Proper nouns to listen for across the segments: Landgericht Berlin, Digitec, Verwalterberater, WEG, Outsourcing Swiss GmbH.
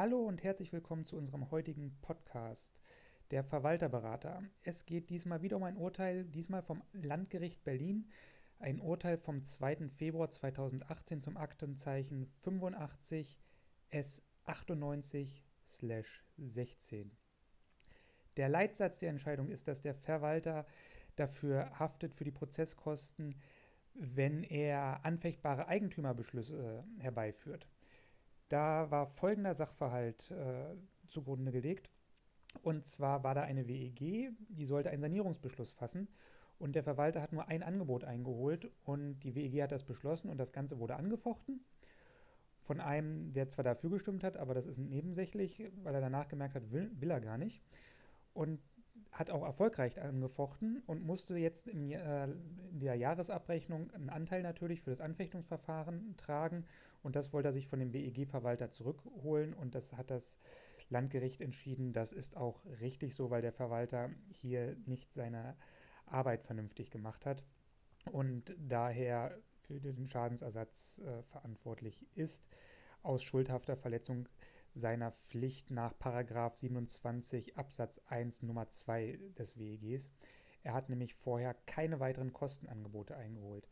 Hallo und herzlich willkommen zu unserem heutigen Podcast, der Verwalterberater. Es geht diesmal wieder um ein Urteil, diesmal vom Landgericht Berlin. Ein Urteil vom 2. Februar 2018 zum Aktenzeichen 85 S98/16. Der Leitsatz der Entscheidung ist, dass der Verwalter dafür haftet für die Prozesskosten, wenn er anfechtbare Eigentümerbeschlüsse herbeiführt. Da war folgender Sachverhalt zugrunde gelegt. Und zwar war da eine WEG, die sollte einen Sanierungsbeschluss fassen. Und der Verwalter hat nur ein Angebot eingeholt und die WEG hat das beschlossen und das Ganze wurde angefochten. Von einem, der zwar dafür gestimmt hat, aber das ist nebensächlich, weil er danach gemerkt hat, will er gar nicht. Und hat auch erfolgreich angefochten und musste jetzt in der Jahresabrechnung einen Anteil natürlich für das Anfechtungsverfahren tragen und das wollte er sich von dem WEG-Verwalter zurückholen und das hat das Landgericht entschieden. Das ist auch richtig so, weil der Verwalter hier nicht seine Arbeit vernünftig gemacht hat und daher für den Schadensersatz verantwortlich ist aus schuldhafter Verletzung seiner Pflicht nach § 27 Absatz 1 Nummer 2 des WEGs. Er hat nämlich vorher keine weiteren Kostenangebote eingeholt.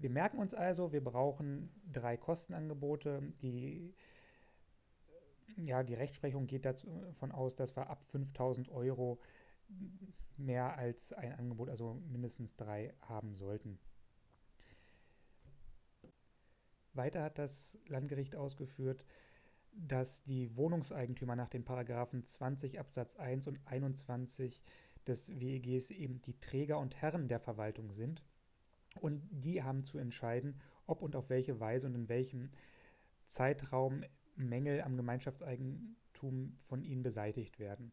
Wir merken uns also, wir brauchen 3 Kostenangebote. Die Rechtsprechung geht davon aus, dass wir ab 5.000 Euro mehr als ein Angebot, also mindestens 3 haben sollten. Weiter hat das Landgericht ausgeführt, dass die Wohnungseigentümer nach den Paragraphen 20 Absatz 1 und 21 des WEGs eben die Träger und Herren der Verwaltung sind und die haben zu entscheiden, ob und auf welche Weise und in welchem Zeitraum Mängel am Gemeinschaftseigentum von ihnen beseitigt werden.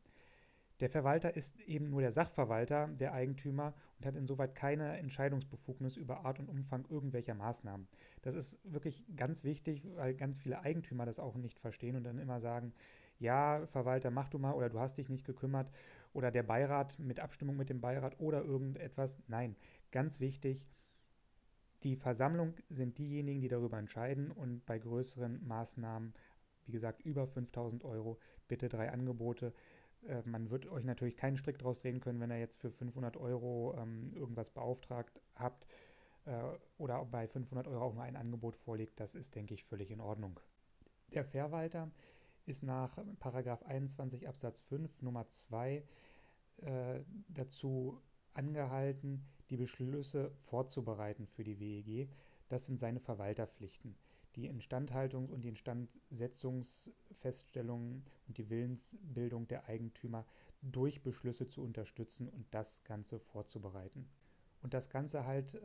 Der Verwalter ist eben nur der Sachverwalter der Eigentümer und hat insoweit keine Entscheidungsbefugnis über Art und Umfang irgendwelcher Maßnahmen. Das ist wirklich ganz wichtig, weil ganz viele Eigentümer das auch nicht verstehen und dann immer sagen, ja, Verwalter, mach du mal oder du hast dich nicht gekümmert oder der Beirat mit Abstimmung mit dem Beirat oder irgendetwas. Nein, ganz wichtig, die Versammlung sind diejenigen, die darüber entscheiden und bei größeren Maßnahmen, wie gesagt, über 5.000 Euro, bitte 3 Angebote. Man wird euch natürlich keinen Strick draus drehen können, wenn ihr jetzt für 500 Euro irgendwas beauftragt habt oder bei 500 Euro auch nur ein Angebot vorlegt. Das ist, denke ich, völlig in Ordnung. Der Verwalter ist nach § 21 Absatz 5 Nummer 2 dazu angehalten, die Beschlüsse vorzubereiten für die WEG. Das sind seine Verwalterpflichten. Die Instandhaltung und die Instandsetzungsfeststellungen und die Willensbildung der Eigentümer durch Beschlüsse zu unterstützen und das Ganze vorzubereiten. Und das Ganze halt,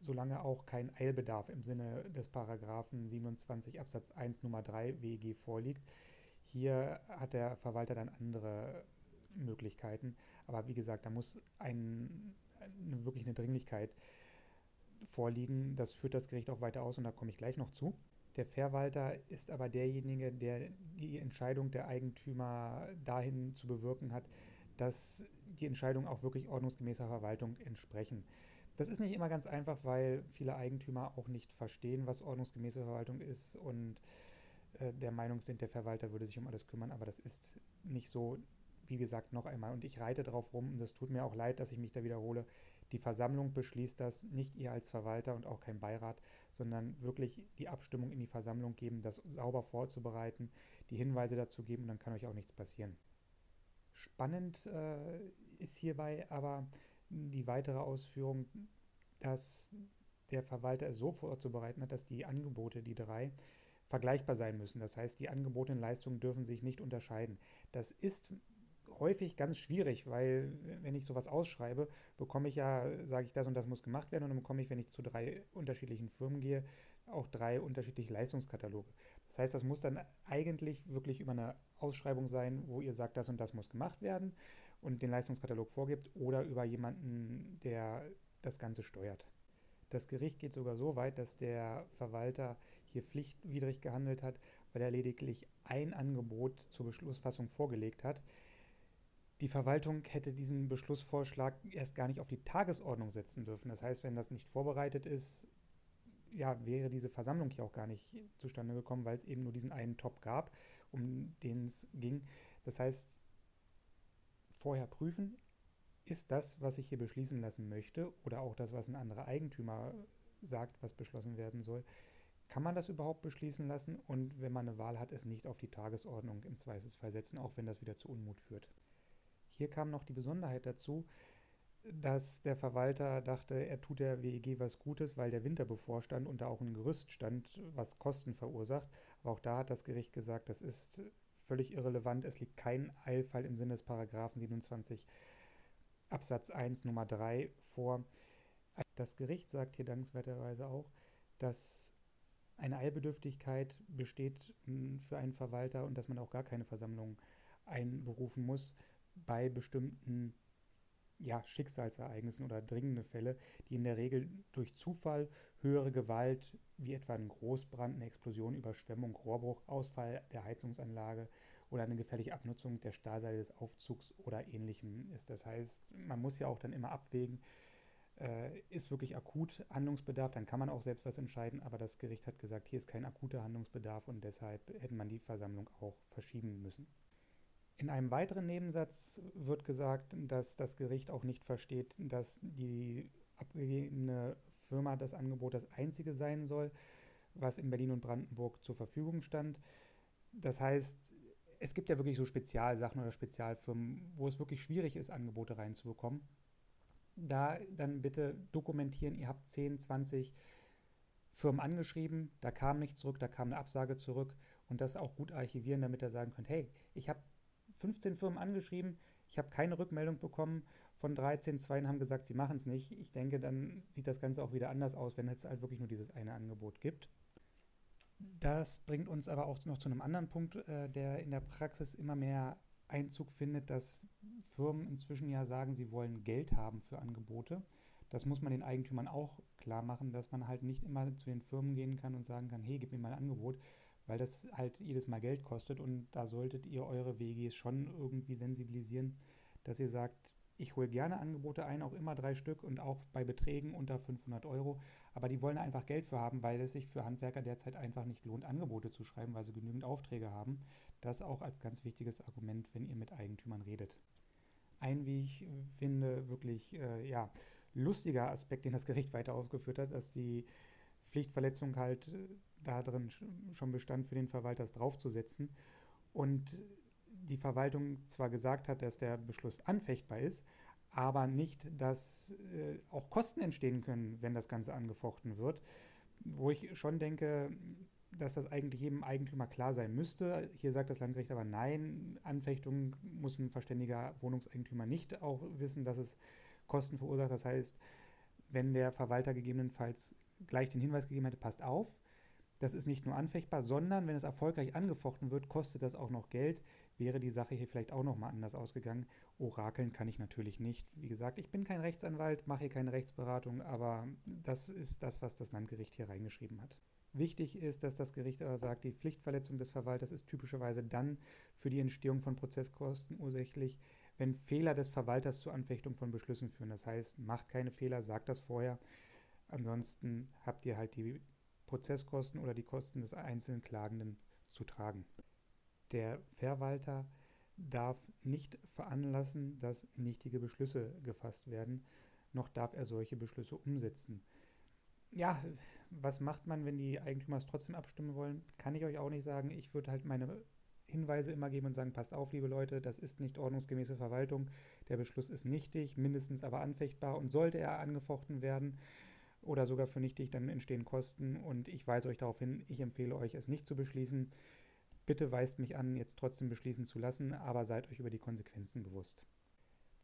solange auch kein Eilbedarf im Sinne des Paragraphen 27 Absatz 1 Nummer 3 WEG vorliegt. Hier hat der Verwalter dann andere Möglichkeiten. Aber wie gesagt, da muss wirklich eine Dringlichkeit vorliegen. Das führt das Gericht auch weiter aus und da komme ich gleich noch zu. Der Verwalter ist aber derjenige, der die Entscheidung der Eigentümer dahin zu bewirken hat, dass die Entscheidungen auch wirklich ordnungsgemäßer Verwaltung entsprechen. Das ist nicht immer ganz einfach, weil viele Eigentümer auch nicht verstehen, was ordnungsgemäße Verwaltung ist und der Meinung sind, der Verwalter würde sich um alles kümmern, aber das ist nicht so. Wie gesagt, noch einmal, und ich reite drauf rum, und das tut mir auch leid, dass ich mich da wiederhole, die Versammlung beschließt das, nicht ihr als Verwalter und auch kein Beirat, sondern wirklich die Abstimmung in die Versammlung geben, das sauber vorzubereiten, die Hinweise dazu geben, und dann kann euch auch nichts passieren. Spannend ist hierbei aber die weitere Ausführung, dass der Verwalter es so vorzubereiten hat, dass die Angebote, die 3, vergleichbar sein müssen. Das heißt, die angebotenen Leistungen dürfen sich nicht unterscheiden. Das ist häufig ganz schwierig, weil wenn ich sowas ausschreibe, bekomme ich ja, sage ich, das und das muss gemacht werden und dann bekomme ich, wenn ich zu 3 unterschiedlichen Firmen gehe, auch 3 unterschiedliche Leistungskataloge. Das heißt, das muss dann eigentlich wirklich über eine Ausschreibung sein, wo ihr sagt, das und das muss gemacht werden und den Leistungskatalog vorgibt oder über jemanden, der das Ganze steuert. Das Gericht geht sogar so weit, dass der Verwalter hier pflichtwidrig gehandelt hat, weil er lediglich ein Angebot zur Beschlussfassung vorgelegt hat. Die Verwaltung hätte diesen Beschlussvorschlag erst gar nicht auf die Tagesordnung setzen dürfen. Das heißt, wenn das nicht vorbereitet ist, ja, wäre diese Versammlung hier auch gar nicht zustande gekommen, weil es eben nur diesen einen Top gab, um den es ging. Das heißt, vorher prüfen, ist das, was ich hier beschließen lassen möchte, oder auch das, was ein anderer Eigentümer sagt, was beschlossen werden soll, kann man das überhaupt beschließen lassen? Und wenn man eine Wahl hat, es nicht auf die Tagesordnung im Zweifelsfall setzen, auch wenn das wieder zu Unmut führt. Hier kam noch die Besonderheit dazu, dass der Verwalter dachte, er tut der WEG was Gutes, weil der Winter bevorstand und da auch ein Gerüst stand, was Kosten verursacht. Aber auch da hat das Gericht gesagt, das ist völlig irrelevant. Es liegt kein Eilfall im Sinne des Paragraphen 27 Absatz 1 Nummer 3 vor. Das Gericht sagt hier dankenswerterweise auch, dass eine Eilbedürftigkeit besteht für einen Verwalter und dass man auch gar keine Versammlung einberufen muss bei bestimmten Schicksalsereignissen oder dringende Fälle, die in der Regel durch Zufall, höhere Gewalt, wie etwa ein Großbrand, eine Explosion, Überschwemmung, Rohrbruch, Ausfall der Heizungsanlage oder eine gefährliche Abnutzung der Stahlseile des Aufzugs oder Ähnlichem ist. Das heißt, man muss ja auch dann immer abwägen, ist wirklich akut Handlungsbedarf, dann kann man auch selbst was entscheiden, aber das Gericht hat gesagt, hier ist kein akuter Handlungsbedarf und deshalb hätte man die Versammlung auch verschieben müssen. In einem weiteren Nebensatz wird gesagt, dass das Gericht auch nicht versteht, dass die abgegebene Firma das Angebot das einzige sein soll, was in Berlin und Brandenburg zur Verfügung stand. Das heißt, es gibt ja wirklich so Spezialsachen oder Spezialfirmen, wo es wirklich schwierig ist, Angebote reinzubekommen. Da dann bitte dokumentieren, ihr habt 10, 20 Firmen angeschrieben, da kam nichts zurück, da kam eine Absage zurück und das auch gut archivieren, damit ihr sagen könnt, hey, ich habe 15 Firmen angeschrieben, ich habe keine Rückmeldung bekommen, von 13, 2 haben gesagt, sie machen es nicht. Ich denke, dann sieht das Ganze auch wieder anders aus, wenn es halt wirklich nur dieses eine Angebot gibt. Das bringt uns aber auch noch zu einem anderen Punkt, der in der Praxis immer mehr Einzug findet, dass Firmen inzwischen ja sagen, sie wollen Geld haben für Angebote. Das muss man den Eigentümern auch klar machen, dass man halt nicht immer zu den Firmen gehen kann und sagen kann, hey, gib mir mal ein Angebot, weil das halt jedes Mal Geld kostet und da solltet ihr eure WGs schon irgendwie sensibilisieren, dass ihr sagt, ich hole gerne Angebote ein, auch immer 3 Stück und auch bei Beträgen unter 500 €, aber die wollen einfach Geld für haben, weil es sich für Handwerker derzeit einfach nicht lohnt, Angebote zu schreiben, weil sie genügend Aufträge haben. Das auch als ganz wichtiges Argument, wenn ihr mit Eigentümern redet. Ein, wie ich finde, wirklich lustiger Aspekt, den das Gericht weiter ausgeführt hat, dass die Pflichtverletzung halt darin schon bestand, für den Verwalter es draufzusetzen und die Verwaltung zwar gesagt hat, dass der Beschluss anfechtbar ist, aber nicht, dass auch Kosten entstehen können, wenn das Ganze angefochten wird, wo ich schon denke, dass das eigentlich jedem Eigentümer klar sein müsste. Hier sagt das Landgericht aber nein, Anfechtung muss ein verständiger Wohnungseigentümer nicht auch wissen, dass es Kosten verursacht. Das heißt, wenn der Verwalter gegebenenfalls gleich den Hinweis gegeben hätte, passt auf, das ist nicht nur anfechtbar, sondern wenn es erfolgreich angefochten wird, kostet das auch noch Geld, wäre die Sache hier vielleicht auch nochmal anders ausgegangen. Orakeln kann ich natürlich nicht. Wie gesagt, ich bin kein Rechtsanwalt, mache hier keine Rechtsberatung, aber das ist das, was das Landgericht hier reingeschrieben hat. Wichtig ist, dass das Gericht aber sagt, die Pflichtverletzung des Verwalters ist typischerweise dann für die Entstehung von Prozesskosten ursächlich, wenn Fehler des Verwalters zur Anfechtung von Beschlüssen führen. Das heißt, macht keine Fehler, sagt das vorher. Ansonsten habt ihr halt die Prozesskosten oder die Kosten des einzelnen Klagenden zu tragen. Der Verwalter darf nicht veranlassen, dass nichtige Beschlüsse gefasst werden, noch darf er solche Beschlüsse umsetzen. Ja, was macht man, wenn die Eigentümer es trotzdem abstimmen wollen? Kann ich euch auch nicht sagen. Ich würde halt meine Hinweise immer geben und sagen, passt auf, liebe Leute, das ist nicht ordnungsgemäße Verwaltung. Der Beschluss ist nichtig, mindestens aber anfechtbar und sollte er angefochten werden oder sogar für nichtig, dann entstehen Kosten und ich weise euch darauf hin, ich empfehle euch, es nicht zu beschließen. Bitte weist mich an, jetzt trotzdem beschließen zu lassen, aber seid euch über die Konsequenzen bewusst.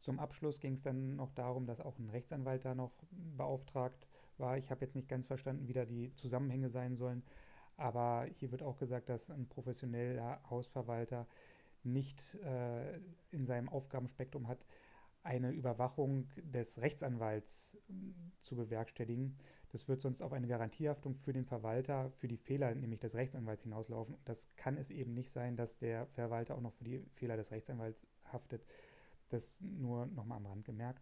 Zum Abschluss ging es dann noch darum, dass auch ein Rechtsanwalt da noch beauftragt war. Ich habe jetzt nicht ganz verstanden, wie da die Zusammenhänge sein sollen, aber hier wird auch gesagt, dass ein professioneller Hausverwalter nicht in seinem Aufgabenspektrum hat, eine Überwachung des Rechtsanwalts zu bewerkstelligen. Das wird sonst auf eine Garantiehaftung für den Verwalter, für die Fehler, nämlich des Rechtsanwalts, hinauslaufen. Und das kann es eben nicht sein, dass der Verwalter auch noch für die Fehler des Rechtsanwalts haftet. Das nur nochmal am Rand gemerkt.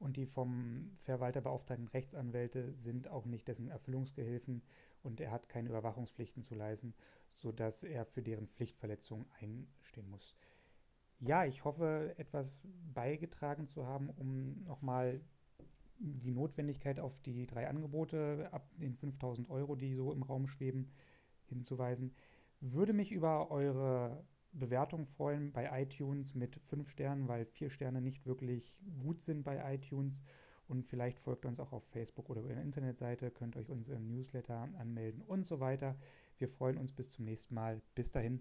und die vom Verwalter beauftragten Rechtsanwälte sind auch nicht dessen Erfüllungsgehilfen und er hat keine Überwachungspflichten zu leisten, sodass er für deren Pflichtverletzung einstehen muss. Ja, ich hoffe, etwas beigetragen zu haben, um nochmal die Notwendigkeit auf die 3 Angebote ab den 5.000 €, die so im Raum schweben, hinzuweisen. Würde mich über eure Bewertung freuen bei iTunes mit 5 Sternen, weil 4 Sterne nicht wirklich gut sind bei iTunes. Und vielleicht folgt uns auch auf Facebook oder über eine Internetseite, könnt euch unseren Newsletter anmelden und so weiter. Wir freuen uns bis zum nächsten Mal. Bis dahin.